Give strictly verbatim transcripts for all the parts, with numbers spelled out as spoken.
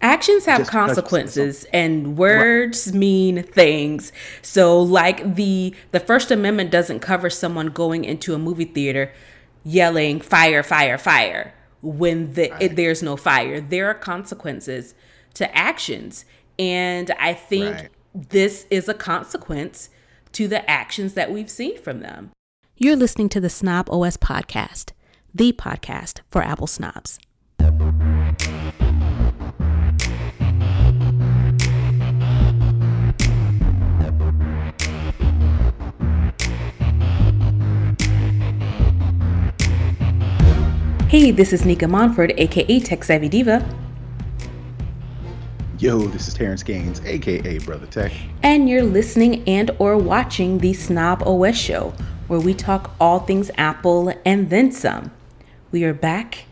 Actions have Just consequences and words mean things. So like the the First Amendment doesn't cover someone going into a movie theater yelling fire, fire, fire when the, right. it, there's no fire. There are consequences to actions. And I think right. this is a consequence to the actions that we've seen from them. You're listening to the Snob O S Podcast, the podcast for Apple snobs. Hey, this is Nika Monford, aka Tech Savvy Diva. Yo, this is Terrence Gaines, aka Brother Tech. And you're listening and or watching the Snob O S Show, where we talk all things Apple and then some. We are back,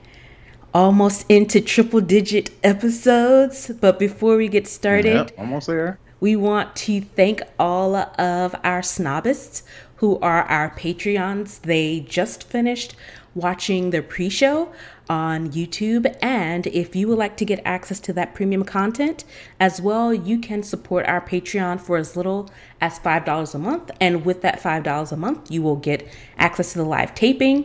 almost into triple digit episodes, but before we get started, yep, almost there. We want to thank all of our snobists who are our Patreons. They just finished watching the pre-show on YouTube. And if you would like to get access to that premium content as well, you can support our Patreon for as little as five dollars a month. And with that five dollars a month, you will get access to the live taping,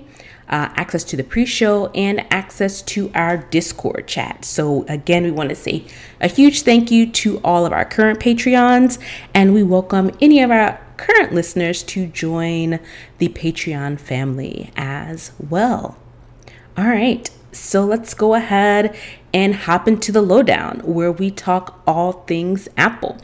uh, access to the pre-show, and access to our Discord chat. So again, we want to say a huge thank you to all of our current Patreons, and we welcome any of our current listeners to join the Patreon family as well. All right, so let's go ahead and hop into the lowdown where we talk all things Apple.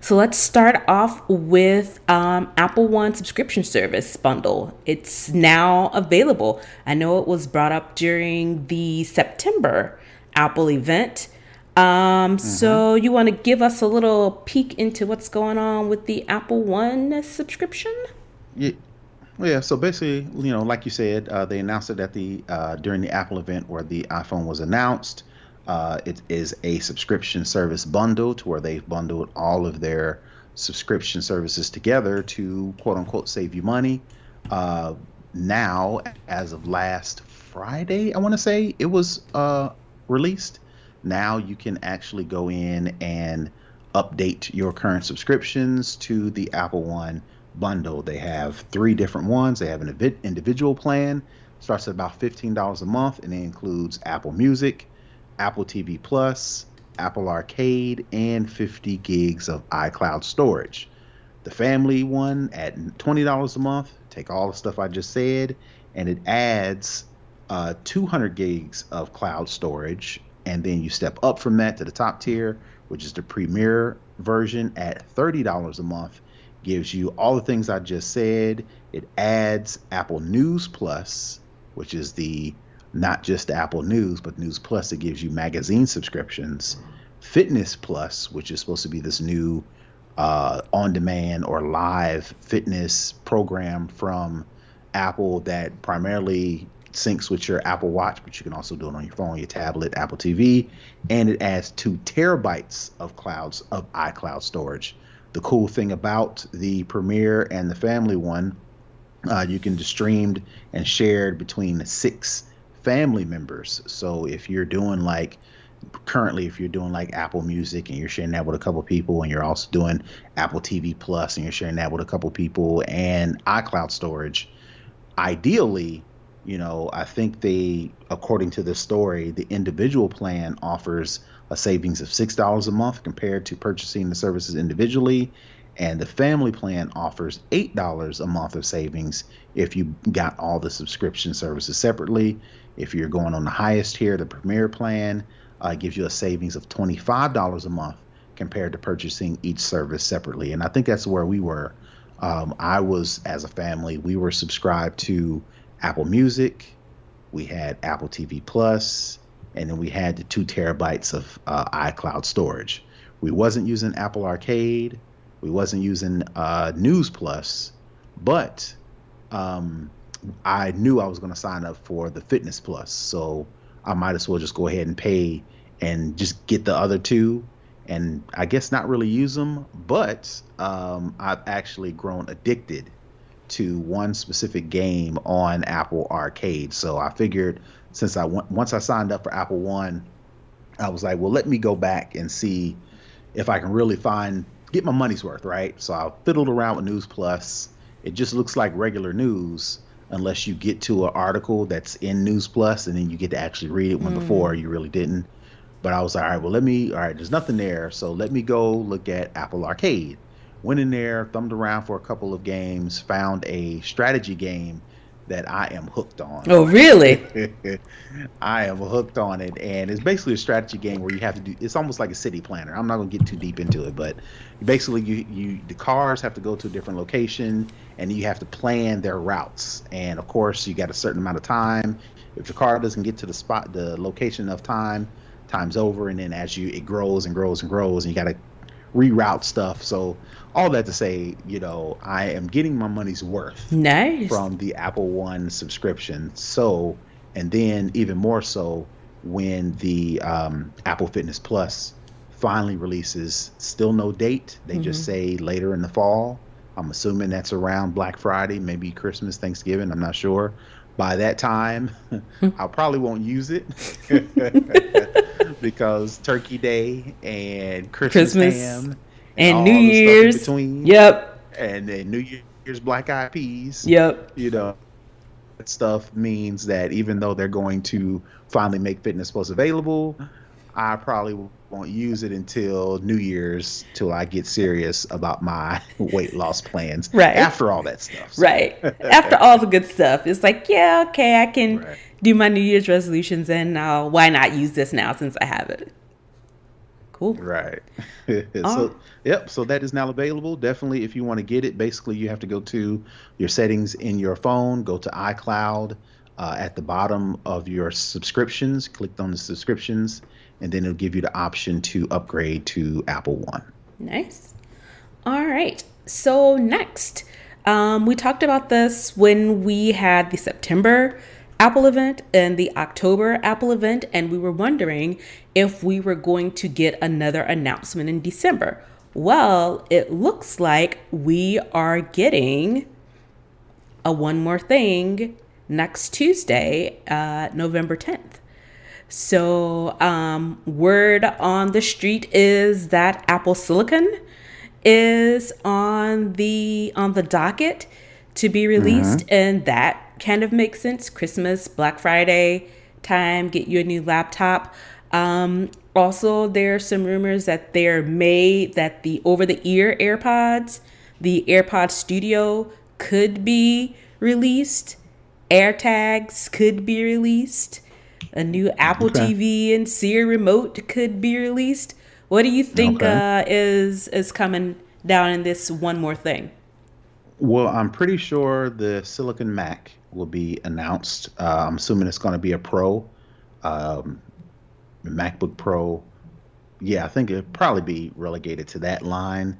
So let's start off with um, Apple One subscription service bundle. It's now available. I know it was brought up during the September Apple event. Um, mm-hmm. So you want to give us a little peek into what's going on with the Apple One subscription? Yeah. Yeah, so basically, you know, like you said, uh, they announced it at the uh, during the Apple event where the iPhone was announced. Uh, it is a subscription service bundle to where they've bundled all of their subscription services together to, quote unquote, save you money. Uh, now, as of last Friday, I want to say it was uh, released. Now you can actually go in and update your current subscriptions to the Apple One bundle. They have three different ones. They have an individual plan, starts at about fifteen dollars a month, and it includes Apple Music, Apple T V Plus, Apple Arcade, and fifty gigs of iCloud storage. The family one at twenty dollars a month, take all the stuff I just said, and it adds uh, two hundred gigs of cloud storage, and then you step up from that to the top tier, which is the premier version at thirty dollars a month. Gives you all the things I just said. It adds Apple News Plus, which is the not just Apple News, but News Plus. It gives you magazine subscriptions. Fitness Plus, which is supposed to be this new uh, on-demand or live fitness program from Apple that primarily syncs with your Apple Watch, but you can also do it on your phone, your tablet, Apple T V. And it adds two terabytes of clouds of iCloud storage. The cool thing about the Premier and the Family one, uh, you can just stream and share between six family members. So if you're doing like currently, if you're doing like Apple Music and you're sharing that with a couple people, and you're also doing Apple T V Plus and you're sharing that with a couple people, and iCloud storage, ideally, you know, I think they, according to this story, the individual plan offers a savings of six dollars a month compared to purchasing the services individually. And the family plan offers eight dollars a month of savings if you got all the subscription services separately. If you're going on the highest tier, the Premier plan uh, gives you a savings of twenty-five dollars a month compared to purchasing each service separately. And I think that's where we were. Um, I was, as a family, we were subscribed to Apple Music, we had Apple T V Plus, and then we had the two terabytes of uh, iCloud storage. We wasn't using Apple Arcade, we wasn't using uh, News Plus, but um, I knew I was going to sign up for the Fitness Plus, so I might as well just go ahead and pay and just get the other two, and I guess not really use them, but um, I've actually grown addicted to one specific game on Apple Arcade. So I figured since I w- once I signed up for Apple One, I was like, well, let me go back and see if I can really find, get my money's worth, right? So I fiddled around with News Plus. It just looks like regular news unless you get to an article that's in News Plus and then you get to actually read it when mm. before you really didn't. But I was like, all right, well, let me, all right, there's nothing there. So let me go look at Apple Arcade. Went in there, thumbed around for a couple of games, found a strategy game that I am hooked on. Oh, really? I am hooked on it. And it's basically a strategy game where you have to do, it's almost like a city planner. I'm not going to get too deep into it, but basically you, you the cars have to go to a different location and you have to plan their routes. And of course, you got a certain amount of time. If the car doesn't get to the spot, the location enough time, time's over. And then as you, it grows and grows and grows and you got to reroute stuff. So all that to say, you know, I am getting my money's worth nice. from the Apple One subscription. So, and then even more so when the um, Apple Fitness Plus finally releases, still no date. They mm-hmm. just say later in the fall. I'm assuming that's around Black Friday, maybe Christmas, Thanksgiving. I'm not sure. By that time, I probably won't use it because Turkey Day and Christmas, Christmas ham and, and New Year's in between. Yep. And then New Year's Black Eyed Peas. Yep. You know, that stuff means that even though they're going to finally make Fitness Plus available, I probably won't use it until New Year's, till I get serious about my weight loss plans. Right. After all that stuff. So. Right. After all the good stuff. It's like, yeah, okay, I can right. do my New Year's resolutions and uh, why not use this now since I have it? Cool. Right. so, oh. Yep. So that is now available. Definitely, if you want to get it, basically you have to go to your settings in your phone, go to iCloud uh, at the bottom of your subscriptions, click on the subscriptions, and then it'll give you the option to upgrade to Apple One. Nice. All right. So next, um, we talked about this when we had the September Apple event and the October Apple event, and we were wondering if we were going to get another announcement in December. Well, it looks like we are getting a one more thing next Tuesday, uh, November tenth. So um, word on the street is that Apple Silicon is on the on the docket to be released. Uh-huh. And that kind of makes sense. Christmas, Black Friday time, get you a new laptop. Um, also, there are some rumors that there may that the over-the-ear AirPods, the AirPods Studio could be released. AirTags could be released. A new Apple okay. T V and Siri remote could be released. What do you think okay. uh, is is coming down in this one more thing? Well, I'm pretty sure the Silicon Mac will be announced. Uh, I'm assuming it's going to be a Pro, um, MacBook Pro. Yeah, I think it'll probably be relegated to that line.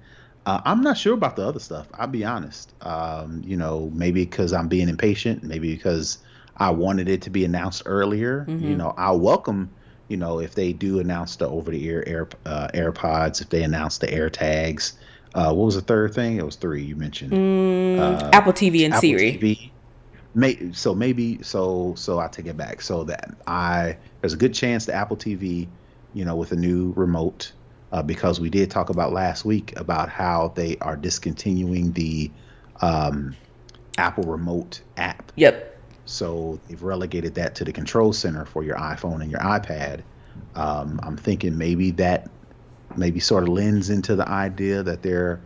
Uh, I'm not sure about the other stuff. I'll be honest. Um, you know, maybe because I'm being impatient, maybe because I wanted it to be announced earlier. Mm-hmm. You know, I welcome, you know, if they do announce the over-the-ear Air, uh, AirPods, if they announce the AirTags. Uh, what was the third thing? It was three you mentioned. Mm, uh, Apple T V and Apple Siri. T V. May, so maybe, so so I take it back. So that I, there's a good chance the Apple T V, you know, with a new remote, uh, because we did talk about last week about how they are discontinuing the um, Apple Remote app. Yep. So they've relegated that to the control center for your iPhone and your iPad. Um, I'm thinking maybe that maybe sort of lends into the idea that they're,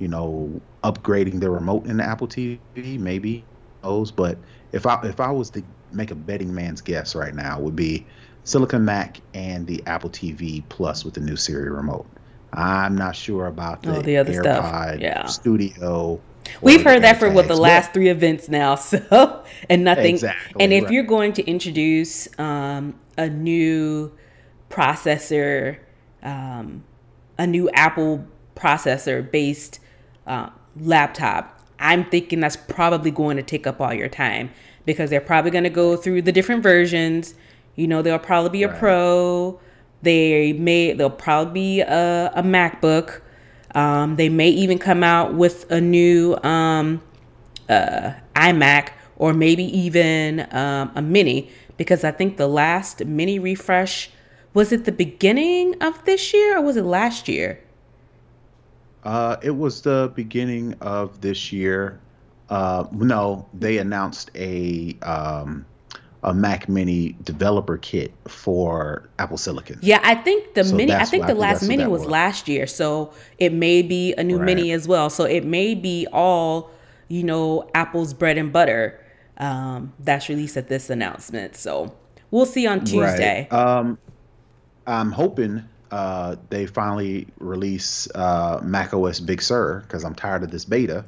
you know, upgrading the remote in the Apple T V, maybe those. But if I if I was to make a betting man's guess right now, it would be Silicon Mac and the Apple T V Plus with the new Siri remote. I'm not sure about the, oh, the other AirPod stuff. Yeah. Studio. We've heard that for what the last three events now, so and nothing. Exactly, and if right. you're going to introduce um, a new processor, um, a new Apple processor-based uh, laptop, I'm thinking that's probably going to take up all your time because they're probably going to go through the different versions. You know, there'll probably be a right. Pro. They may. There'll probably be a, a MacBook. Um, they may even come out with a new um, uh, iMac or maybe even um, a mini, because I think the last mini refresh was it the beginning of this year or was it last year? Uh, it was the beginning of this year. Uh, no, they announced a um, a Mac Mini developer kit for Apple Silicon. Yeah, I think the so mini. I think the I last think mini was, was last year, so it may be a new right. mini as well. So it may be all, you know, Apple's bread and butter um, that's released at this announcement. So we'll see on Tuesday. Right. Um, I'm hoping uh, they finally release uh, macOS Big Sur because I'm tired of this beta.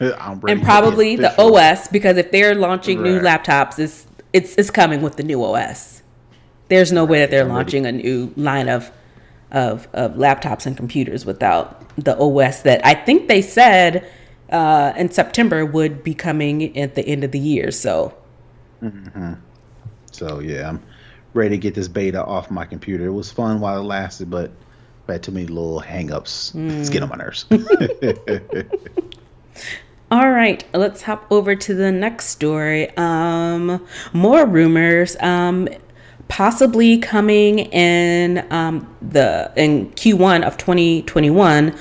I'm and probably the O S, because if they're launching right. new laptops, it's, it's it's coming with the new O S. There's no right. way that they're I'm launching ready. a new line of, of of laptops and computers without the O S that I think they said uh, in September would be coming at the end of the year. So, mm-hmm. so yeah, I'm ready to get this beta off my computer. It was fun while it lasted, but I had too many little hang-ups. Mm. It's getting on my nerves. All right, let's hop over to the next story. Um, more rumors, um, possibly coming in um, the in Q one of twenty twenty-one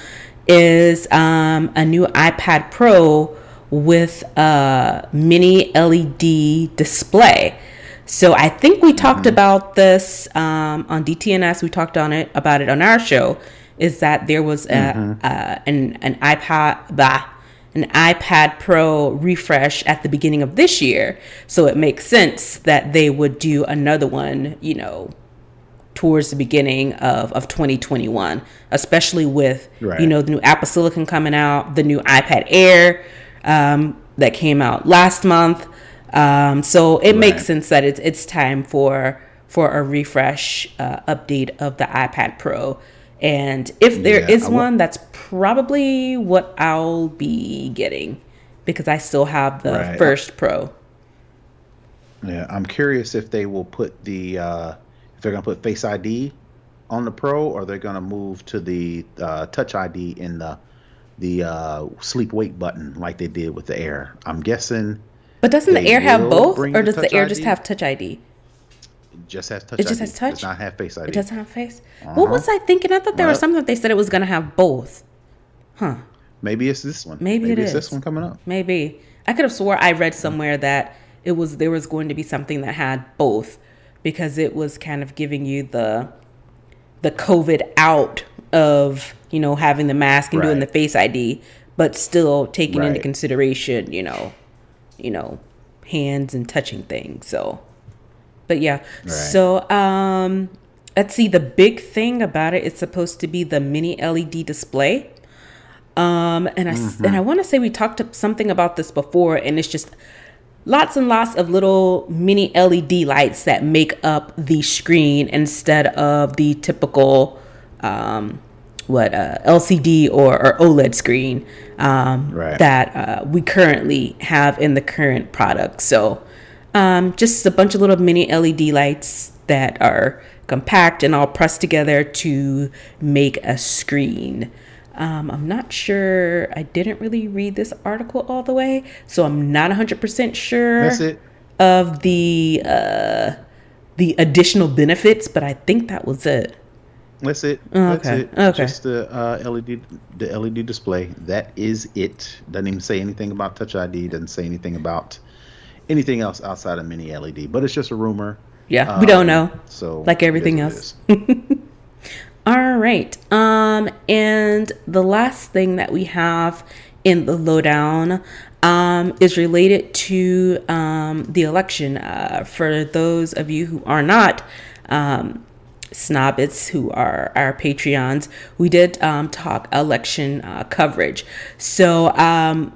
is um, a new iPad Pro with a mini L E D display. So I think we talked mm-hmm. about this um, on D T N S. We talked on it about it on our show. Is that there was a, mm-hmm. uh, an an iPad bah. an iPad Pro refresh at the beginning of this year. So it makes sense that they would do another one, you know, towards the beginning of, of twenty twenty-one, especially with, right. you know, the new Apple Silicon coming out, the new iPad Air um, that came out last month. Um, so it right. makes sense that it's it's time for, for a refresh uh, update of the iPad Pro. And if there yeah, is w- one, that's probably what I'll be getting because I still have the right. first Pro. Yeah, I'm curious if they will put the uh, if they're gonna put Face I D on the Pro, or they're gonna move to the uh, Touch I D in the the uh, sleep wake button like they did with the Air. I'm guessing. But doesn't the Air have both, or does the Air just have Touch I D? It just has touch. It just I D. has touch. It does not have Face I D. It doesn't have face. Uh-huh. What was I thinking? I thought there yep. was something that they said it was going to have both. Huh. Maybe it's this one. Maybe, Maybe it it's is. this one coming up. Maybe. I could have swore I read somewhere that it was there was going to be something that had both, because it was kind of giving you the the COVID out of, you know, having the mask and right. doing the Face I D, but still taking right. into consideration, you know, you know, hands and touching things. So. But yeah, right. so um, let's see. The big thing about it is supposed to be the mini L E D display, um, and I mm-hmm. and I want to say we talked something about this before, and it's just lots and lots of little mini L E D lights that make up the screen instead of the typical um, what uh, L C D or, or OLED screen um, right. that uh, we currently have in the current product. So. Um, just a bunch of little mini L E D lights that are compact and all pressed together to make a screen. Um, I'm not sure. I didn't really read this article all the way, so I'm not one hundred percent sure That's it. of the uh, the additional benefits, but I think that was it. That's it. Oh, okay. That's it. Okay. Just the uh, L E D, the L E D display. That is it. Doesn't even say anything about Touch I D. Doesn't say anything about anything else outside of mini L E D, but it's just a rumor. Yeah, um, we don't know. So, like everything else. All right. Um, and the last thing that we have in the lowdown um, is related to um, the election. Uh, for those of you who are not um, snobbits, who are our Patreons, we did um, talk election uh, coverage. So, um,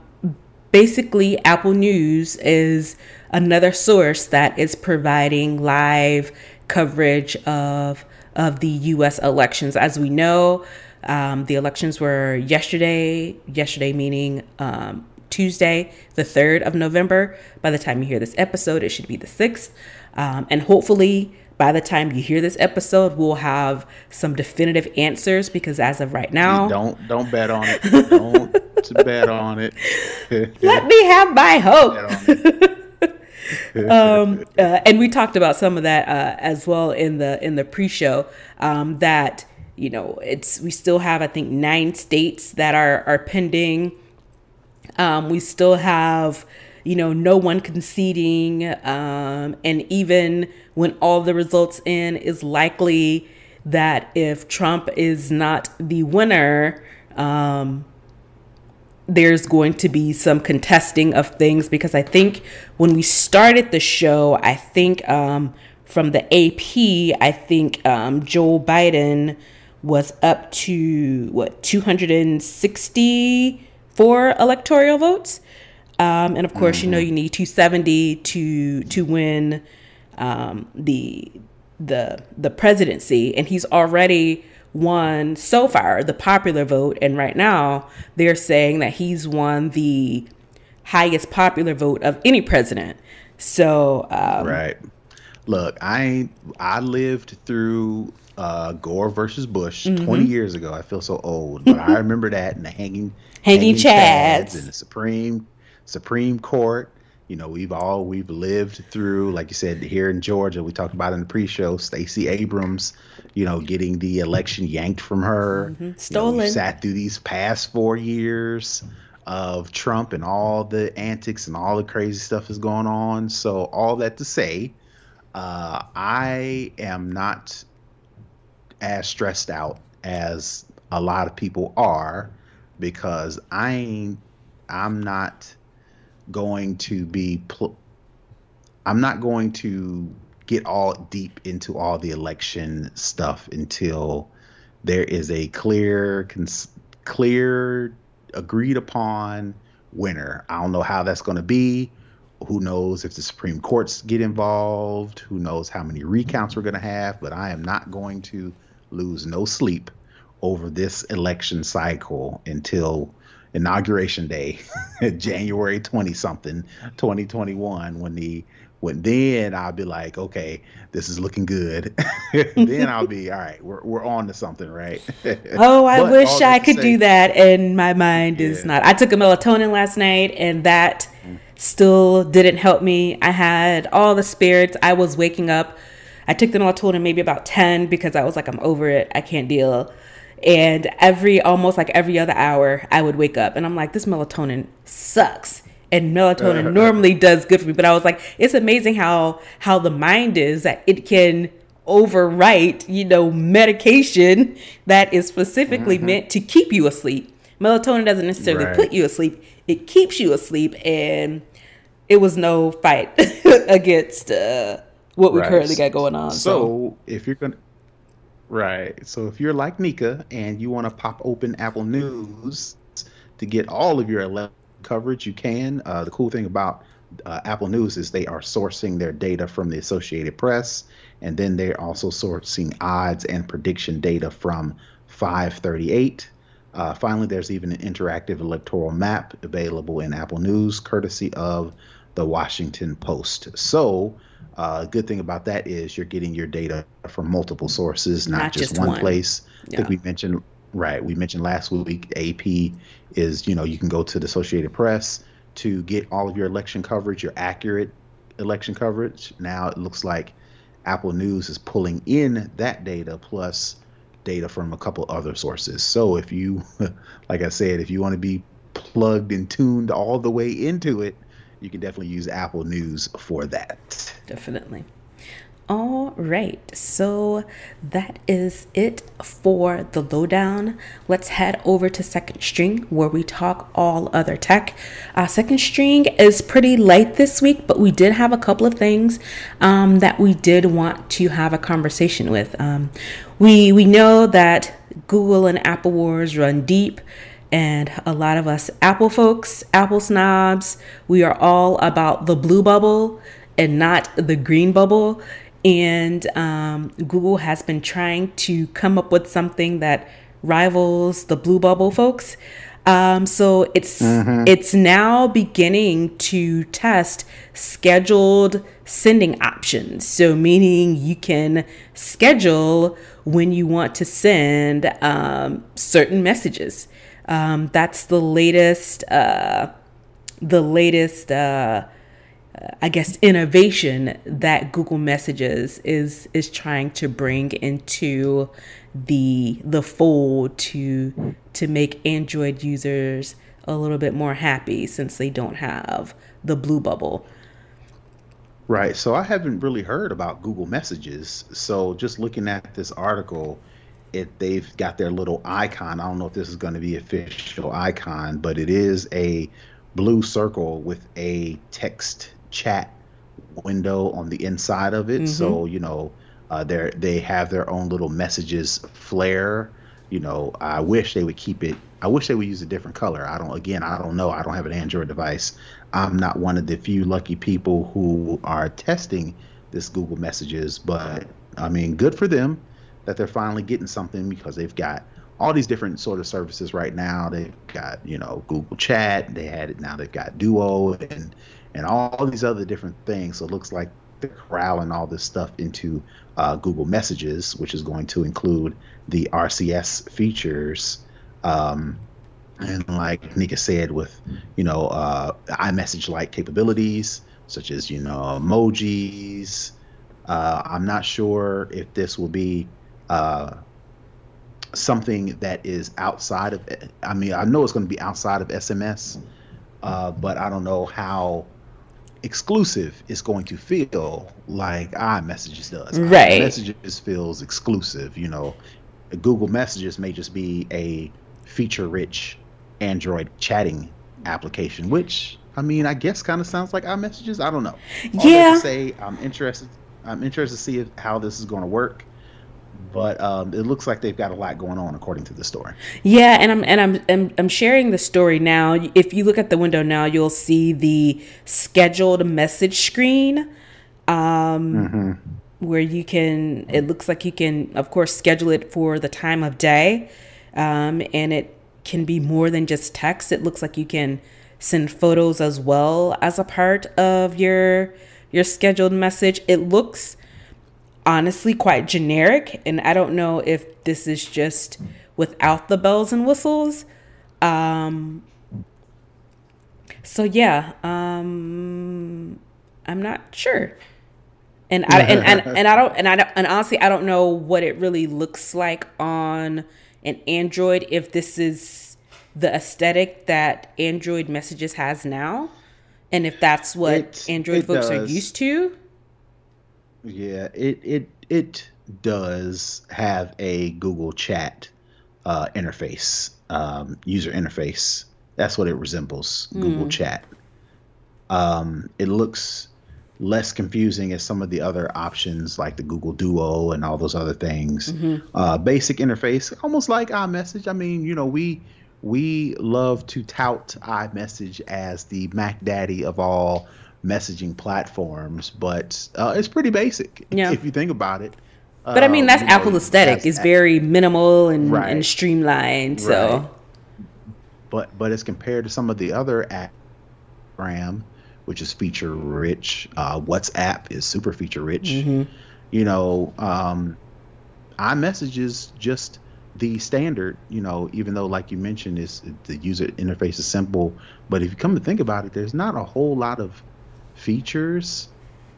basically, Apple News is another source that is providing live coverage of of the U S elections. As we know, um, the elections were yesterday, yesterday meaning um, Tuesday, the third of November. By the time you hear this episode, it should be the sixth. Um, and hopefully, by the time you hear this episode, we'll have some definitive answers, because as of right now... Don't don't bet on it. Don't bet on it. Let me have my hope. um, uh, and we talked about some of that uh, as well in the in the pre-show. Um, that you know, it's we still have I think nine states that are are pending. Um, we still have. You know, no one conceding, um, and even when all the results in, is likely that if Trump is not the winner, um, there's going to be some contesting of things. Because I think when we started the show, I think um, from the A P, I think um, Joe Biden was up to what two hundred sixty-four electoral votes. Um, and of course, mm-hmm. you know, you need two seventy to to win um, the the the presidency. And he's already won so far the popular vote. And right now they're saying that he's won the highest popular vote of any president. So. Um, right. Look, I I lived through uh, Gore versus Bush mm-hmm. twenty years ago. I feel so old. But I remember that and the hanging, hanging, hanging chads. chads and the Supreme Supreme Court, you know, we've all we've lived through, like you said, here in Georgia, we talked about in the pre-show, Stacey Abrams, you know, getting the election yanked from her. Mm-hmm. Stolen. You know, we sat through these past four years of Trump and all the antics and all the crazy stuff is going on. So all that to say, uh, I am not as stressed out as a lot of people are because I ain't, I'm not. going to be pl- I'm not going to get all deep into all the election stuff until there is a clear cons- clear agreed upon winner. I don't know how that's going to be. Who knows if the Supreme Courts get involved, who knows how many recounts we're going to have, but I am not going to lose no sleep over this election cycle until Inauguration Day, January twenty something, twenty twenty one. When the when then I'll be like, okay, this is looking good. Then I'll be all right. We're we're on to something, right? Oh, I but wish I could say, do that, and my mind yeah. is not. I took a melatonin last night, and that mm. still didn't help me. I had all the spirits. I was waking up. I took the melatonin maybe about ten because I was like, I'm over it. I can't deal. And every almost like every other hour, I would wake up and I'm like, this melatonin sucks. And melatonin normally does good for me. But I was like, it's amazing how how the mind is that it can overwrite, you know, medication that is specifically mm-hmm. meant to keep you asleep. Melatonin doesn't necessarily right. put you asleep. It keeps you asleep. And it was no fight against uh, what we right. currently got going on. So, so if you're going to. Right. So if you're like Nika and you want to pop open Apple News to get all of your election coverage, you can. Uh, the cool thing about uh, Apple News is they are sourcing their data from the Associated Press, and then they're also sourcing odds and prediction data from five thirty-eight. Uh, finally, there's even an interactive electoral map available in Apple News, courtesy of the Washington Post. So a uh, good thing about that is you're getting your data from multiple sources, not, not just, just one, one place. Yeah. I think we mentioned, right, we mentioned last week, A P is, you know, you can go to the Associated Press to get all of your election coverage, your accurate election coverage. Now it looks like Apple News is pulling in that data plus data from a couple other sources. So if you, like I said, if you want to be plugged and tuned all the way into it, you can definitely use Apple News for that. Definitely. All right. So that is it for the lowdown. Let's head over to Second String where we talk all other tech. Uh, Second String is pretty light this week, but we did have a couple of things um, that we did want to have a conversation with. Um, we, we know that Google and Apple wars run deep. And a lot of us Apple folks, Apple snobs, we are all about the blue bubble and not the green bubble. And um, Google has been trying to come up with something that rivals the blue bubble folks. Um, so it's mm-hmm. it's now beginning to test scheduled sending options. So meaning you can schedule when you want to send um, certain messages. Um, that's the latest, uh, the latest, uh, I guess, innovation that Google Messages is is trying to bring into the the fold to to make Android users a little bit more happy since they don't have the blue bubble. Right. So I haven't really heard about Google Messages. So just looking at this article, it they've got their little icon. I don't know if this is going to be official icon, but it is a blue circle with a text chat window on the inside of it. Mm-hmm. So, you know, uh, they they have their own little messages flair. You know, I wish they would keep it. I wish they would use a different color. I don't, again, I don't know. I don't have an Android device. I'm not one of the few lucky people who are testing this Google Messages, but I mean, good for them that they're finally getting something, because they've got all these different sort of services right now. They've got, you know, Google Chat. They had it. Now they've got Duo and, and all these other different things. So it looks like they're corralling all this stuff into uh, Google Messages, which is going to include the R C S features. Um, and like Nika said, with, you know, uh, iMessage-like capabilities, such as, you know, emojis. Uh, I'm not sure if this will be uh, something that is outside of, I mean, I know it's going to be outside of S M S, uh, but I don't know how exclusive it's going to feel like iMessages does. Right. iMessages feels exclusive, you know. Google Messages may just be a feature-rich Android chatting application, which, I mean, I guess kind of sounds like iMessages. I don't know. All yeah. To say, I'm interested. I'm interested to see if, how this is going to work, but um, it looks like they've got a lot going on, according to the story. Yeah, and I'm and I'm, I'm I'm sharing the story now. If you look at the window now, you'll see the scheduled message screen, um, mm-hmm. where you can. It looks like you can, of course, schedule it for the time of day. Um, and it can be more than just text. It looks like you can send photos as well as a part of your your scheduled message. It looks honestly quite generic, and I don't know if this is just without the bells and whistles. Um, so yeah, um, I'm not sure. And I and, and, and I don't and I don't, and honestly I don't know what it really looks like on and Android, if this is the aesthetic that Android Messages has now, and if that's what it, Android it folks does. Are used to. Yeah, it it it does have a Google Chat uh, interface, um, user interface. That's what it resembles, mm. Google Chat. Um, it looks less confusing as some of the other options, like the Google Duo and all those other things. Mm-hmm. Uh, basic interface, almost like iMessage. I mean, you know, we we love to tout iMessage as the Mac Daddy of all messaging platforms, but uh, it's pretty basic yeah. if you think about it. But uh, I mean, that's Apple know, aesthetic. That's it's Apple. Very minimal and, right. and streamlined. Right. So, but but as compared to some of the other app, Instagram, which is feature rich. Uh, WhatsApp is super feature rich. Mm-hmm. You know, um, iMessage is just the standard, you know, even though, like you mentioned, is the user interface is simple. But if you come to think about it, there's not a whole lot of features.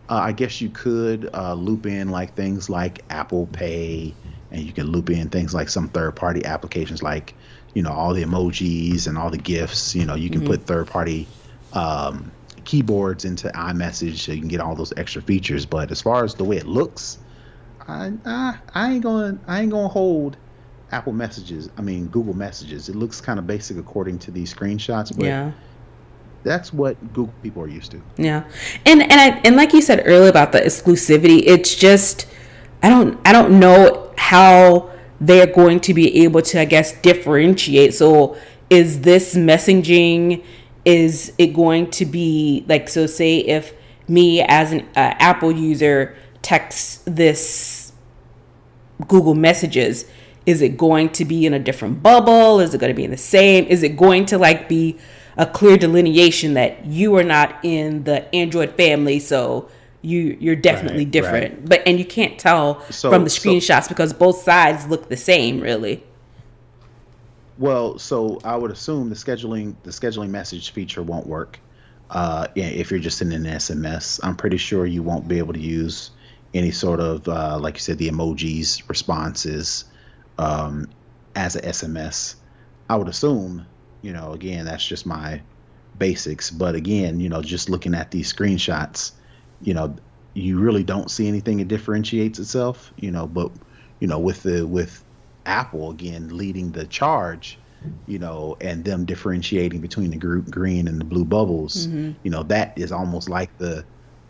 Uh, I guess you could uh, loop in like things like Apple Pay, and you can loop in things like some third party applications, like, you know, all the emojis and all the GIFs. You know, you can mm-hmm. put third party um keyboards into iMessage, so you can get all those extra features. But as far as the way it looks, I I, I ain't gonna I ain't gonna hold Apple Messages. I mean Google Messages. It looks kind of basic according to these screenshots, but yeah. that's what Google people are used to. Yeah, and and I, and like you said earlier about the exclusivity, it's just I don't I don't know how they're going to be able to I guess differentiate. So is this messaging? Is it going to be like, so say if me as an uh, Apple user texts this Google Messages, is it going to be in a different bubble? Is it going to be in the same? Is it going to like be a clear delineation that you are not in the Android family, so you, you're definitely right, different. Right. But and you can't tell so, from the screenshots so, because both sides look the same, really. Well, so I would assume the scheduling the scheduling message feature won't work. Uh, yeah, if you're just sending an S M S, I'm pretty sure you won't be able to use any sort of, uh, like you said, the emojis, responses um, as an S M S. I would assume, you know, again, that's just my basics. But again, you know, just looking at these screenshots, you know, you really don't see anything that differentiates itself, you know, but, you know, with the with Apple, again, leading the charge, you know, and them differentiating between the green and the blue bubbles, mm-hmm. you know, that is almost like the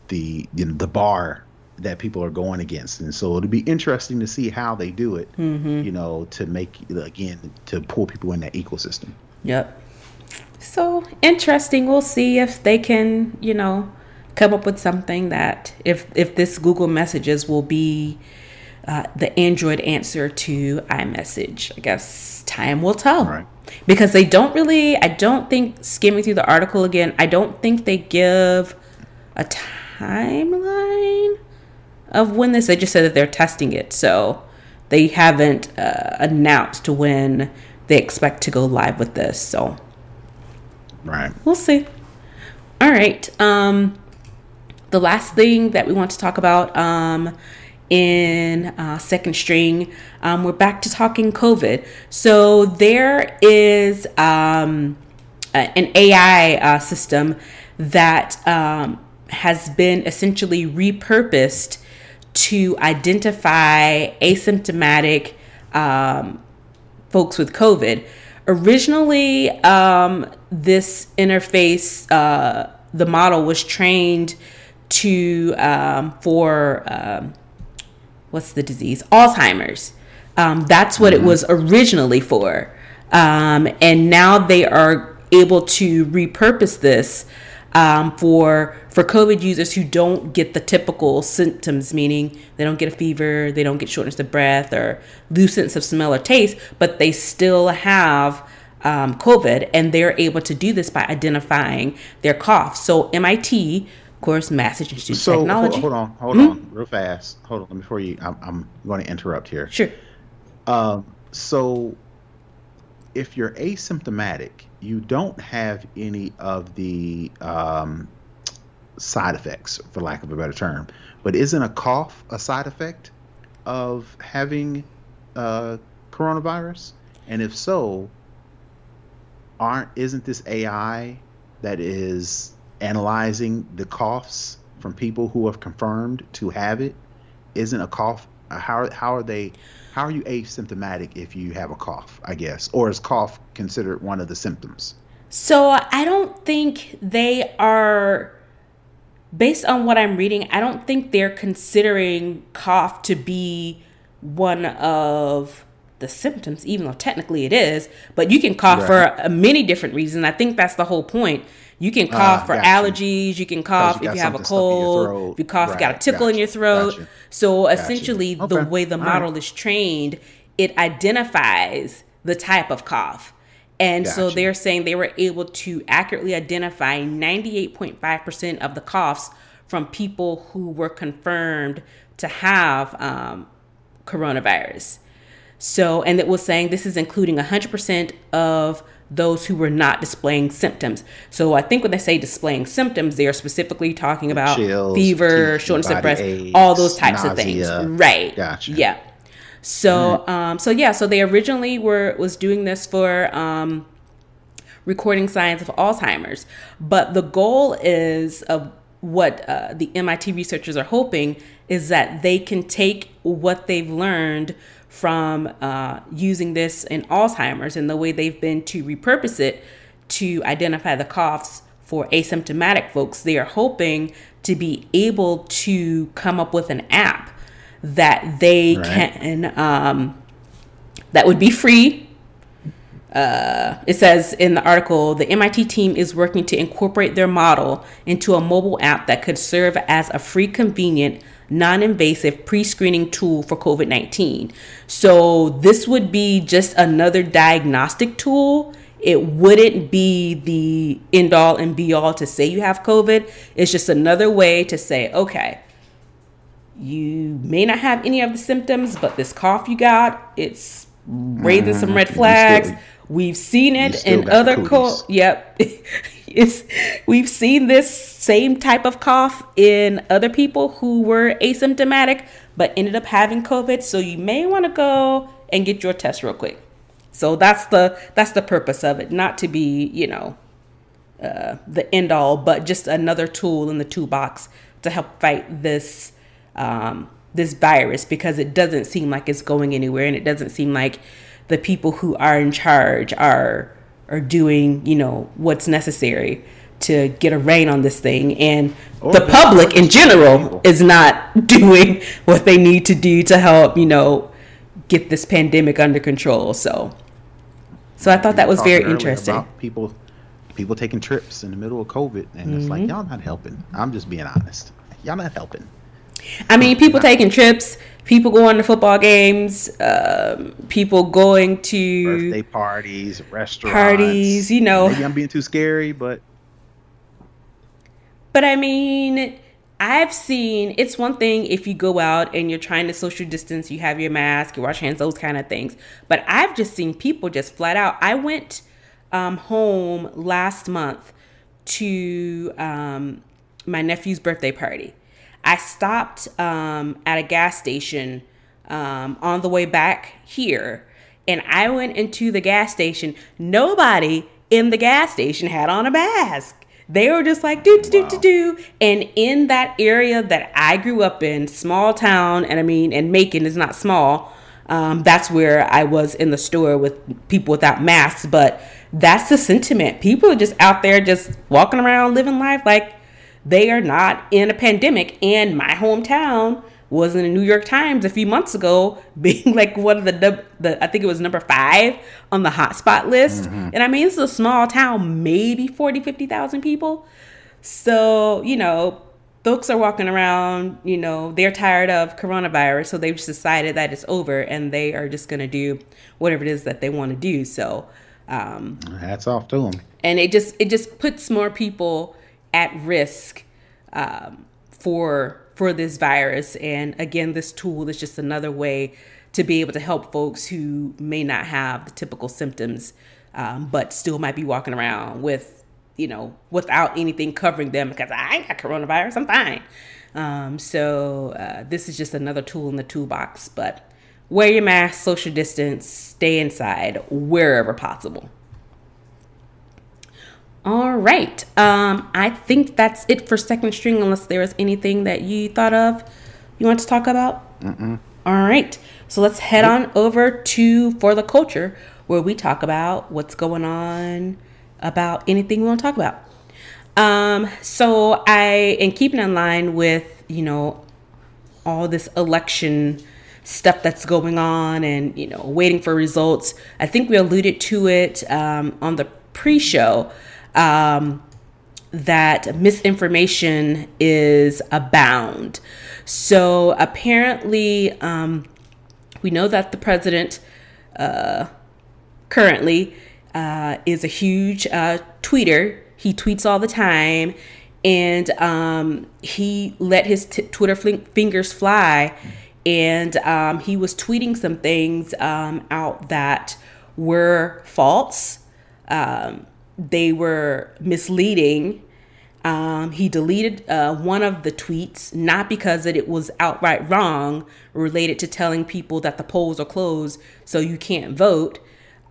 the you know, the bar that people are going against. And so it'll be interesting to see how they do it, mm-hmm. you know, to make, again, to pull people in that ecosystem. Yep. So interesting. We'll see if they can, you know, come up with something that if if this Google Messages will be Uh, the Android answer to iMessage. I guess time will tell. Right. Because they don't really, I don't think, skimming through the article again, I don't think they give a timeline of when this, they just said that they're testing it. So they haven't uh, announced when they expect to go live with this. So right. We'll see. All right. Um, the last thing that we want to talk about, um, in uh, second string, um, we're back to talking COVID. So there is um, a, an A I uh, system that um, has been essentially repurposed to identify asymptomatic um, folks with COVID. Originally, um, this interface, uh, the model was trained to um, for um, what's the disease? Alzheimer's. Um, that's what mm-hmm. it was originally for. Um, and now they are able to repurpose this um, for for COVID users who don't get the typical symptoms, meaning they don't get a fever, they don't get shortness of breath or loose sense of smell or taste, but they still have um, COVID, and they're able to do this by identifying their cough. So M I T, of course, Massage Institute so, Technology. Hold on, hold mm-hmm. on, real fast. Hold on, before you, I'm, I'm going to interrupt here. Sure. Um, so, if you're asymptomatic, you don't have any of the um, side effects, for lack of a better term. But isn't a cough a side effect of having uh, coronavirus? And if so, aren't isn't this A I that is analyzing the coughs from people who have confirmed to have it? Isn't a cough, how how are they, how are you asymptomatic if you have a cough, I guess? Or is cough considered one of the symptoms? So I don't think they are, based on what I'm reading, I don't think they're considering cough to be one of the symptoms, even though technically it is, but you can cough right. for many different reasons. I think that's the whole point. You can cough uh, for allergies. You, you can cough you if you have a cold. If you cough, right, you got a tickle gotcha. in your throat. Gotcha. So gotcha. essentially, okay. the way the model right. is trained, it identifies the type of cough. And gotcha. so they're saying they were able to accurately identify ninety-eight point five percent of the coughs from people who were confirmed to have um, coronavirus. So, and it was saying this is including one hundred percent of those who were not displaying symptoms. So I think when they say displaying symptoms, they are specifically talking about chills, fever, teeth, shortness of breath, aches, all those types nausea. of things. Right. Gotcha. Yeah. So, mm-hmm. um, so yeah, so they originally were, was doing this for um, recording signs of Alzheimer's, but the goal is of what uh, the M I T researchers are hoping is that they can take what they've learned from uh, using this in Alzheimer's and the way they've been to repurpose it to identify the coughs for asymptomatic folks. They are hoping to be able to come up with an app that they right. can, um, that would be free. Uh, it says in the article, the M I T team is working to incorporate their model into a mobile app that could serve as a free, convenient, non-invasive pre-screening tool for COVID nineteen. So this would be just another diagnostic tool. It wouldn't be the end-all and be-all to say you have COVID. It's just another way to say, okay, you may not have any of the symptoms, but this cough you got, it's raising mm-hmm. some red flags. We've seen it in other cough. Yep. It's, we've seen this same type of cough in other people who were asymptomatic but ended up having COVID. So you may want to go and get your test real quick. So that's the that's the purpose of it, not to be, you know, uh, the end all, but just another tool in the toolbox to help fight this um, this virus, because it doesn't seem like it's going anywhere, and it doesn't seem like the people who are in charge are are doing, you know, what's necessary to get a rein on this thing. And or the public in general is not doing what they need to do to help, you know, get this pandemic under control. So, so I thought that was very interesting. About people, people taking trips in the middle of COVID, and mm-hmm. it's like, y'all not helping. I'm just being honest. Y'all not helping. I mean, people taking trips, people going to football games, um, people going to birthday parties, restaurants, parties, you know. Maybe I'm being too scary, but. But I mean, I've seen, it's one thing if you go out and you're trying to social distance, you have your mask, you wash hands, those kind of things. But I've just seen people just flat out. I went um, home last month to um, my nephew's birthday party. I stopped um, at a gas station um, on the way back here, and I went into the gas station. Nobody in the gas station had on a mask. They were just like, do, do, do, wow. do, do. And in that area that I grew up in, small town, and I mean, and Macon is not small. Um, that's where I was in the store with people without masks. But that's the sentiment. People are just out there just walking around, living life like they are not in a pandemic. And my hometown was in the New York Times a few months ago, being like one of the, the I think it was number five on the hotspot list. Mm-hmm. And I mean, it's a small town, maybe forty, fifty thousand people. So, you know, folks are walking around, you know, they're tired of coronavirus. So they've just decided that it's over, and they are just going to do whatever it is that they want to do. So um, hats off to them. And it just, it just puts more people at risk um, for for this virus. And again, this tool is just another way to be able to help folks who may not have the typical symptoms, um, but still might be walking around with, you know, without anything covering them, because I ain't got coronavirus, I'm fine. Um, so uh, this is just another tool in the toolbox. But wear your mask, social distance, stay inside wherever possible. All right. Um, I think that's it for Second String, unless there is anything that you thought of you want to talk about. Mm-mm. All right. So let's head on over to For the Culture, where we talk about what's going on, about anything we want to talk about. Um, so I am keeping in line with, you know, all this election stuff that's going on and, you know, waiting for results. I think we alluded to it um, on the pre-show. Um, that misinformation is abound. So apparently, um, we know that the president uh, currently uh, is a huge uh, tweeter. He tweets all the time, and um, he let his t- Twitter fling- fingers fly, and um, he was tweeting some things um, out that were false. Um, They were misleading. Um, he deleted uh, one of the tweets, not because it was outright wrong related to telling people that the polls are closed so you can't vote.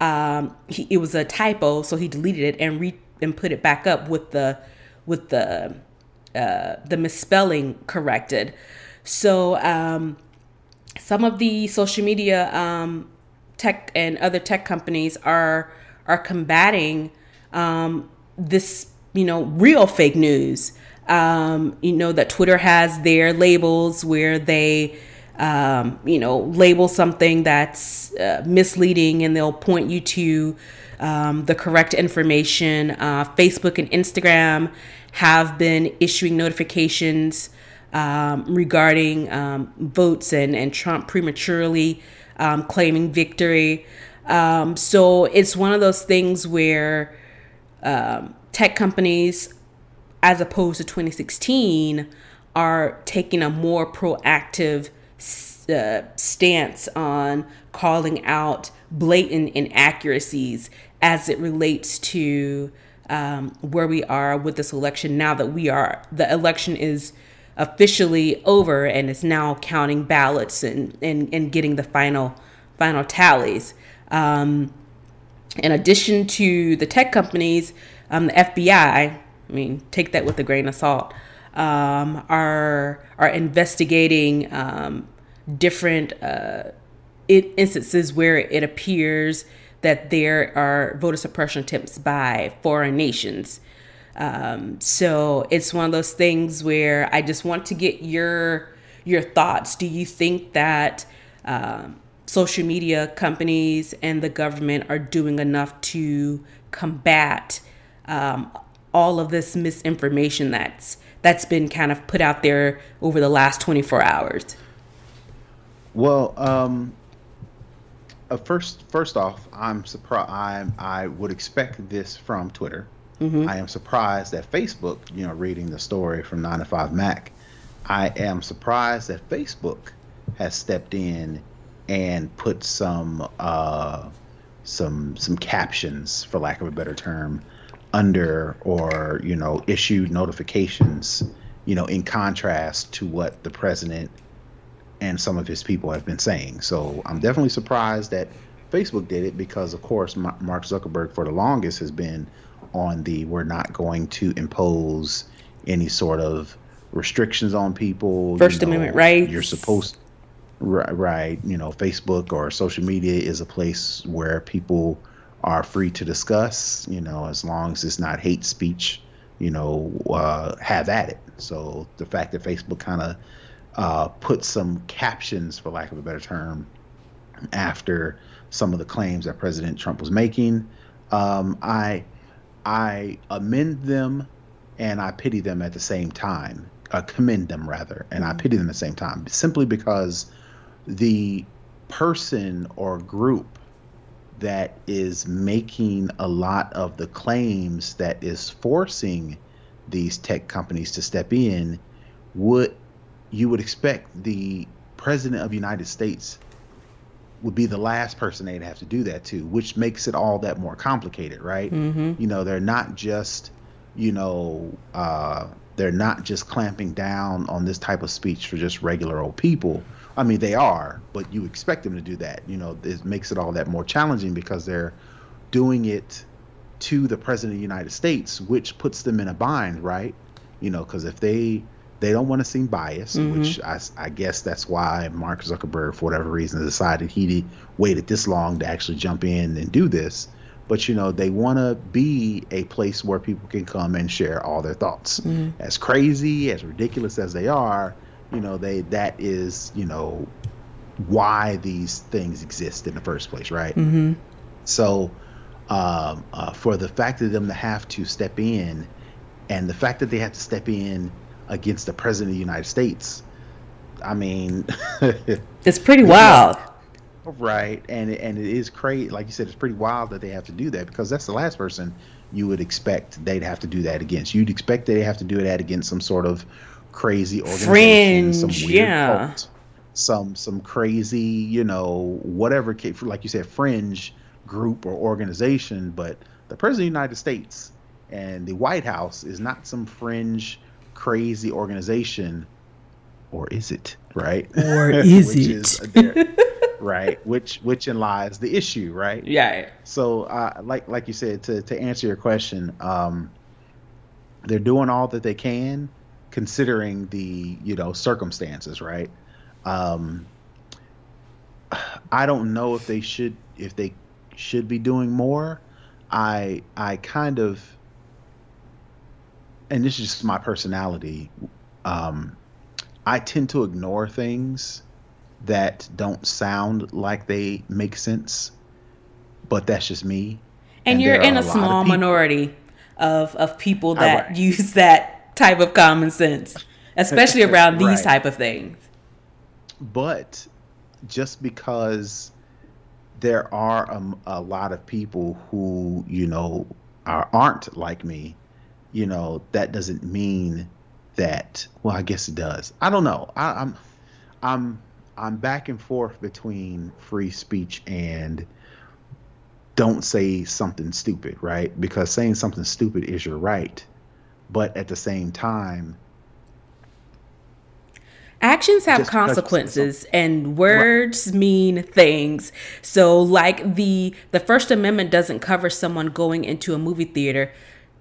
Um, he, it was a typo, so he deleted it and re and put it back up with the with the uh, the misspelling corrected. So um, some of the social media um, tech and other tech companies are are combating. Um, this, you know, real fake news, um, you know, that Twitter has their labels where they, um, you know, label something that's uh, misleading, and they'll point you to um, the correct information. Uh, Facebook and Instagram have been issuing notifications um, regarding um, votes and, and Trump prematurely um, claiming victory. Um, so it's one of those things where Um, tech companies, as opposed to twenty sixteen, are taking a more proactive uh, stance on calling out blatant inaccuracies as it relates to um, where we are with this election now that we are, the election is officially over and it's now counting ballots and, and, and getting the final final tallies. Um, in addition to the tech companies, um, the F B I, I mean, take that with a grain of salt, um, are, are investigating um, different uh, instances where it appears that there are voter suppression attempts by foreign nations. Um, so it's one of those things where I just want to get your your thoughts. Do you think that um, social media companies and the government are doing enough to combat um, all of this misinformation that's that's been kind of put out there over the last twenty-four hours? Well, um, uh, first first off, I'm surprised. I I would expect this from Twitter. Mm-hmm. I am surprised that Facebook, you know, reading the story from nine to five Mac, I am surprised that Facebook has stepped in and put some uh, some some captions, for lack of a better term, under or, you know, issued notifications, you know, in contrast to what the president and some of his people have been saying. So I'm definitely surprised that Facebook did it because, of course, M- Mark Zuckerberg for the longest has been on the we're not going to impose any sort of restrictions on people. First you know, Amendment rights. You're supposed right, right. You know, Facebook or social media is a place where people are free to discuss. You know, as long as it's not hate speech. You know, uh, have at it. So the fact that Facebook kind of uh, put some captions, for lack of a better term, after some of the claims that President Trump was making, um, I. I amend them and I pity them at the same time, I commend them rather, and I pity them at the same time, simply because the person or group that is making a lot of the claims that is forcing these tech companies to step in, would you would expect the president of the United States would be the last person they'd have to do that to, which makes it all that more complicated, right? Mm-hmm. You know, they're not just, you know, uh, they're not just clamping down on this type of speech for just regular old people. I mean, they are, but you expect them to do that. You know, it makes it all that more challenging because they're doing it to the president of the United States, which puts them in a bind, right? You know, because if they... They don't want to seem biased, mm-hmm. which I, I guess that's why Mark Zuckerberg, for whatever reason, decided he waited this long to actually jump in and do this. But, you know, they want to be a place where people can come and share all their thoughts. Mm-hmm. As crazy, as ridiculous as they are, you know, they that is, you know, why these things exist in the first place. Right. Mm-hmm. So um, uh, for the fact of them to have to step in and the fact that they have to step in against the president of the United States, I mean, it's pretty wild, right? And and it is crazy, like you said, it's pretty wild that they have to do that because that's the last person you would expect they'd have to do that against. You'd expect they'd have to do that against some sort of crazy organization, fringe, some weird yeah. cult, some some crazy, you know, whatever, like you said, fringe group or organization. But the president of the United States and the White House is not some fringe, crazy organization, or is it, right? Or is which it is there, right? Which which in lies the issue, right? Yeah. So, uh, like like you said, to to answer your question, um, they're doing all that they can, considering the you know circumstances, right? Um, I don't know if they should if they should be doing more. I I kind of. And this is just my personality. Um, I tend to ignore things that don't sound like they make sense, but that's just me. And, and you're in a, a small of minority of, of people that right. use that type of common sense, especially around these right. type of things. But just because there are a, a lot of people who, you know, are, aren't like me, you know, that doesn't mean that, well, I guess it does. I don't know. I, I'm, I'm, I'm back and forth between free speech and don't say something stupid, right? Because saying something stupid is your right. But at the same time, actions have just consequences, and words right. mean things. So like the the First Amendment doesn't cover someone going into a movie theater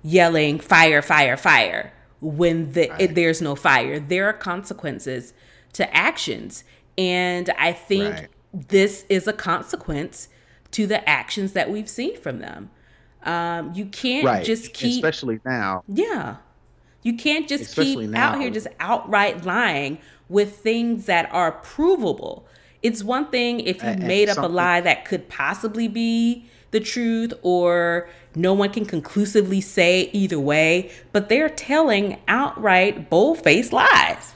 yelling fire, fire, fire when the, right. it, there's no fire. There are consequences to actions. And I think right. this is a consequence to the actions that we've seen from them. Um, you can't right. just keep... Especially now. Yeah. You can't just Especially keep now. out here just outright lying with things that are provable. It's one thing if you and, made and up a lie that could possibly be the truth, or no one can conclusively say either way, but they're telling outright bold-faced lies.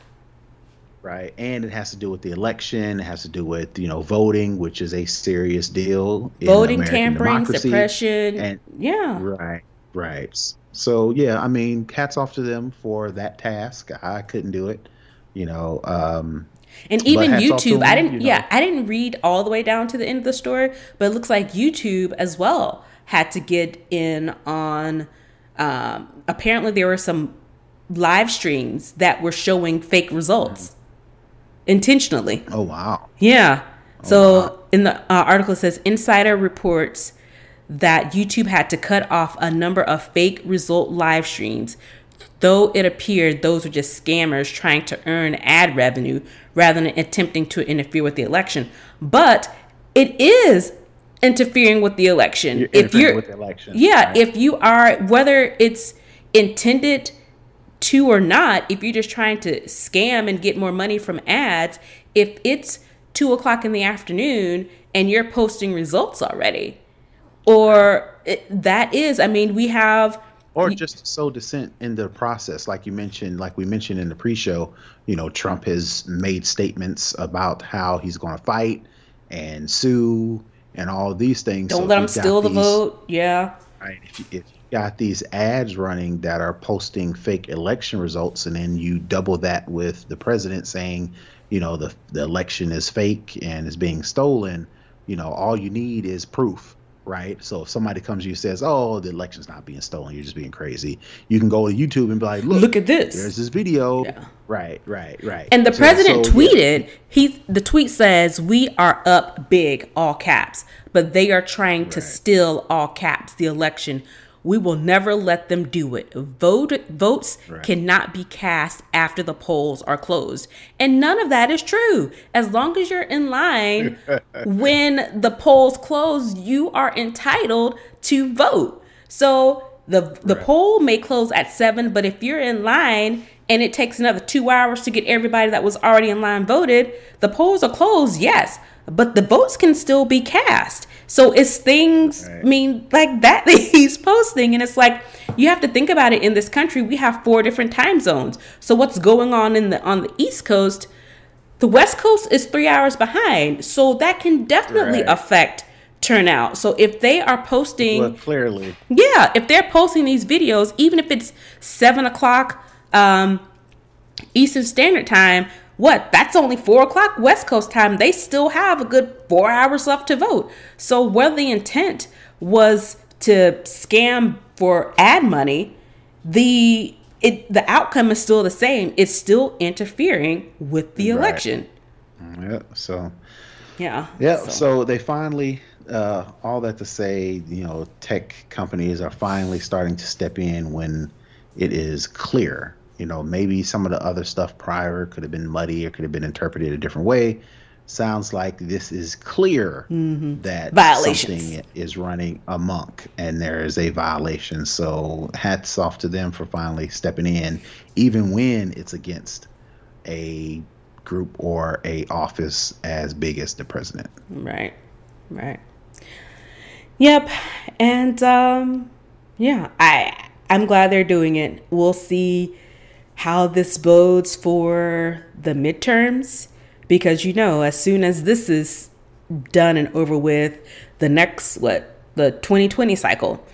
Right. And it has to do with the election. It has to do with, you know, voting, which is a serious deal. Voting, tampering, suppression. And, yeah. Right. Right. So, yeah, I mean, hats off to them for that task. I couldn't do it, you know. Um, and even YouTube, I didn't, you know. yeah, I didn't read all the way down to the end of the story, but it looks like YouTube as well had to get in on, um, apparently there were some live streams that were showing fake results intentionally. Oh, wow. Yeah. Oh, so wow. in the uh, article, it says, Insider reports that YouTube had to cut off a number of fake result live streams, though it appeared those were just scammers trying to earn ad revenue rather than attempting to interfere with the election. But it is interfering with the election. You're if interfering you're, with the election. Yeah, right? If you are, whether it's intended to or not, if you're just trying to scam and get more money from ads, if it's two o'clock in the afternoon and you're posting results already, or it, that is, I mean, we have... Or just sow dissent in the process. Like you mentioned, like we mentioned in the pre-show, you know, Trump has made statements about how he's going to fight and sue and all these things. Don't so let him steal the vote. Yeah. Right. If you, if you got these ads running that are posting fake election results, and then you double that with the president saying, you know, the, the election is fake and is being stolen, you know, all you need is proof. Right. So if somebody comes to you and says, oh, the election's not being stolen, you're just being crazy, you can go to YouTube and be like, look, look at this. There's this video. Yeah. Right, right, right. And the so, president so, tweeted, yeah. he the tweet says, we are up big, all caps, but they are trying right. to steal, all caps, the election. We will never let them do it. Vote Votes right. cannot be cast after the polls are closed. And none of that is true. As long as you're in line when the polls close, you are entitled to vote. So the the right. poll may close at seven, but if you're in line and it takes another two hours to get everybody that was already in line voted, the polls are closed, yes, but the votes can still be cast. So it's things, right. I mean, like that that he's posting. And it's like, you have to think about it. In this country, we have four different time zones. So what's going on in the on the East Coast, the West Coast is three hours behind. So that can definitely right. affect turnout. So if they are posting, well, clearly, yeah, if they're posting these videos, even if it's seven o'clock um, Eastern Standard Time, what? That's only four o'clock West Coast time. They still have a good four hours left to vote. So whether the intent was to scam for ad money, the it the outcome is still the same. It's still interfering with the election. Right. Yeah. So. Yeah. Yeah. So, so they finally, uh, all that to say, you know, tech companies are finally starting to step in when it is clear. You know, maybe some of the other stuff prior could have been muddy or could have been interpreted a different way. Sounds like this is clear mm-hmm. that something is running amok and there is a violation. So hats off to them for finally stepping in, even when it's against a group or a office as big as the president. Right. Right. Yep. And um, yeah, I I'm glad they're doing it. We'll see how this bodes for the midterms, because, you know, as soon as this is done and over with, the next, what, the twenty twenty cycle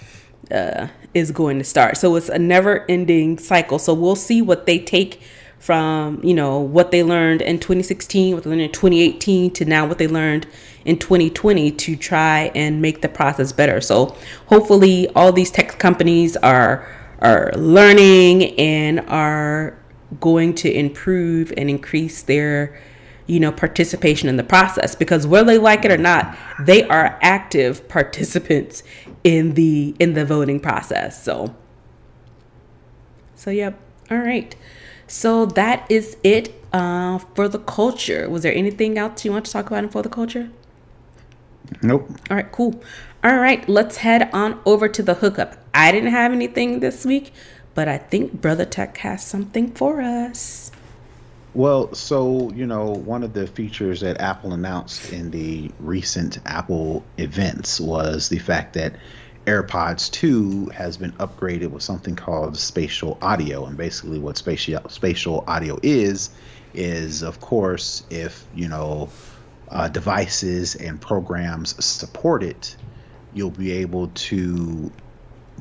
uh, is going to start. So it's a never ending cycle. So we'll see what they take from, you know, what they learned in twenty sixteen, what they learned in twenty eighteen, to now what they learned in twenty twenty, to try and make the process better. So hopefully all these tech companies are are learning and are going to improve and increase their, you know, participation in the process, because whether they like it or not, they are active participants in the in the voting process. So so yep. All right. So that is it uh, for the culture. Was there anything else you want to talk about in for the culture? Nope. All right, cool. All right, let's head on over to the hookup. I didn't have anything this week, but I think Brother Tech has something for us. Well, so, you know, one of the features that Apple announced in the recent Apple events was the fact that AirPods two has been upgraded with something called spatial audio. And basically what spatial spatial audio is, is, of course, if, you know, uh, devices and programs support it, you'll be able to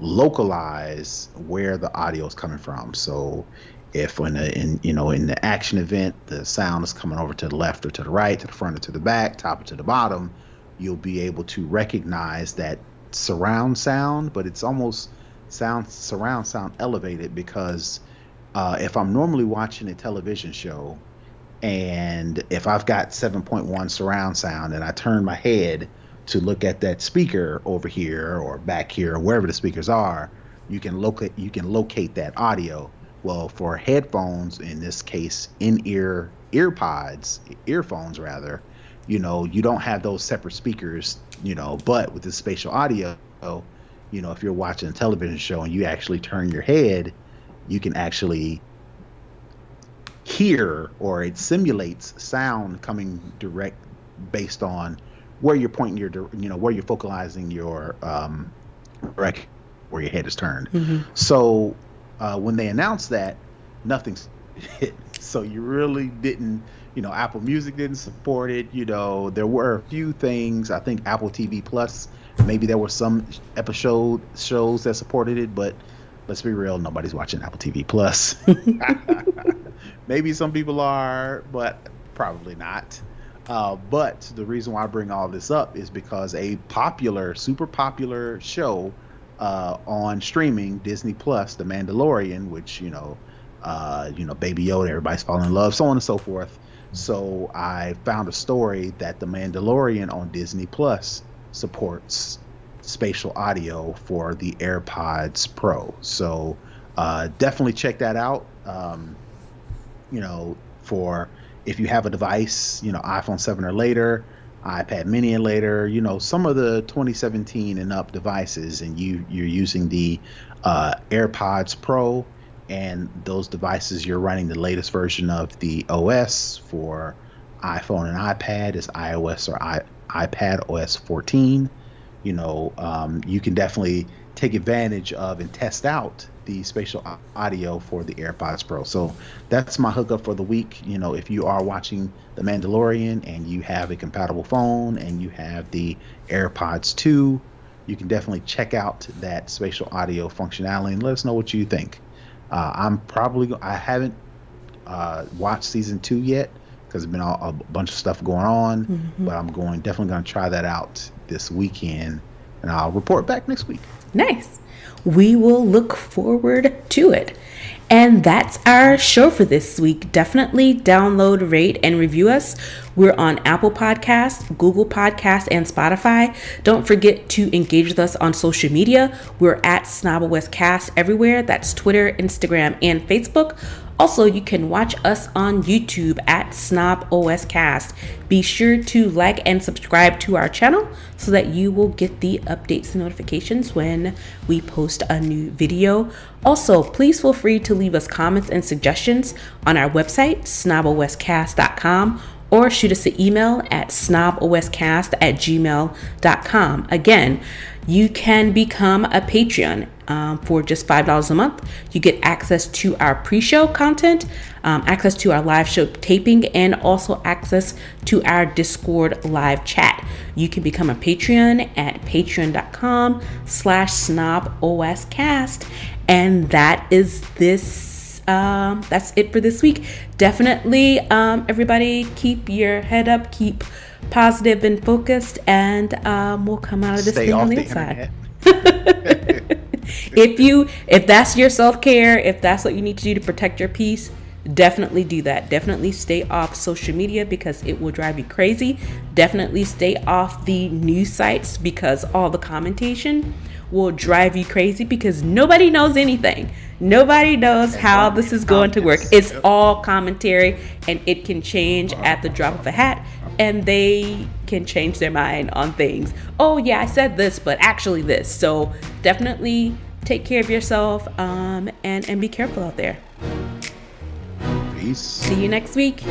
localize where the audio is coming from. So if when the, in you know in the action event the sound is coming over to the left or to the right, to the front or to the back, top or to the bottom, you'll be able to recognize that surround sound, but it's almost sound surround sound elevated, because uh, if I'm normally watching a television show and if I've got seven point one surround sound and I turn my head to look at that speaker over here or back here or wherever the speakers are, you can locate you can locate that audio. Well, for headphones, in this case in-ear earpods, earphones rather, you know, you don't have those separate speakers, you know, but with the spatial audio, you know, if you're watching a television show and you actually turn your head, you can actually hear, or it simulates sound coming direct based on where you're pointing your, you know, where you're focalizing your, um, rec- where your head is turned. Mm-hmm. So uh, when they announced that, nothing's hit. So you really didn't, you know, Apple Music didn't support it. You know, there were a few things. I think Apple T V Plus, maybe there were some episode shows that supported it, but let's be real, nobody's watching Apple T V Plus. Maybe some people are, but probably not. Uh, but the reason why I bring all this up is because a popular, super popular show uh, on streaming, Disney Plus, The Mandalorian, which, you know, uh, you know, Baby Yoda, everybody's falling in love, so on and so forth. So I found a story that The Mandalorian on Disney Plus supports spatial audio for the AirPods Pro. So uh, definitely check that out. Um, you know, for... if you have a device, you know, iPhone seven or later, iPad Mini or later, you know, some of the twenty seventeen and up devices, and you, you're using the uh, AirPods Pro, and those devices you're running the latest version of the O S for iPhone and iPad is iOS or I, iPad O S fourteen. You know, um, you can definitely take advantage of and test out the spatial audio for the AirPods Pro. So that's my hookup for the week. You know, if you are watching The Mandalorian and you have a compatible phone and you have the AirPods two, you can definitely check out that spatial audio functionality and let us know what you think. Uh, I'm probably, I haven't uh, watched season two yet because there's been a, a bunch of stuff going on, mm-hmm. but I'm going definitely going to try that out this weekend, and I'll report back next week. Nice. We will look forward to it. And that's our show for this week. Definitely download, rate, and review us. We're on Apple Podcasts, Google Podcasts, and Spotify. Don't forget to engage with us on social media. We're at Snob O S Cast everywhere. That's Twitter, Instagram, and Facebook. Also, you can watch us on YouTube at Snob O S Cast. Be sure to like and subscribe to our channel so that you will get the updates and notifications when we post a new video. Also, please feel free to leave us comments and suggestions on our website, snob o s cast dot com, or shoot us an email at snoboscast at gmail dot com. Again, you can become a Patreon um, for just five dollars a month. You get access to our pre-show content, um, access to our live show taping, and also access to our Discord live chat. You can become a Patreon at patreon dot com slash snoboscast. And that is this um, that's it for this week. Definitely, um, everybody, keep your head up, keep positive and focused, and um, we'll come out of this Stay thing on the inside. if you, if that's your self-care, if that's what you need to do to protect your peace, definitely do that. Definitely stay off social media because it will drive you crazy. Definitely stay off the news sites because all the commentation will drive you crazy because nobody knows anything. Nobody knows how this is going to work. It's all commentary and it can change at the drop of a hat, and they can change their mind on things. Oh yeah, I said this, but actually this. So definitely take care of yourself um, and, and be careful out there. See you next week.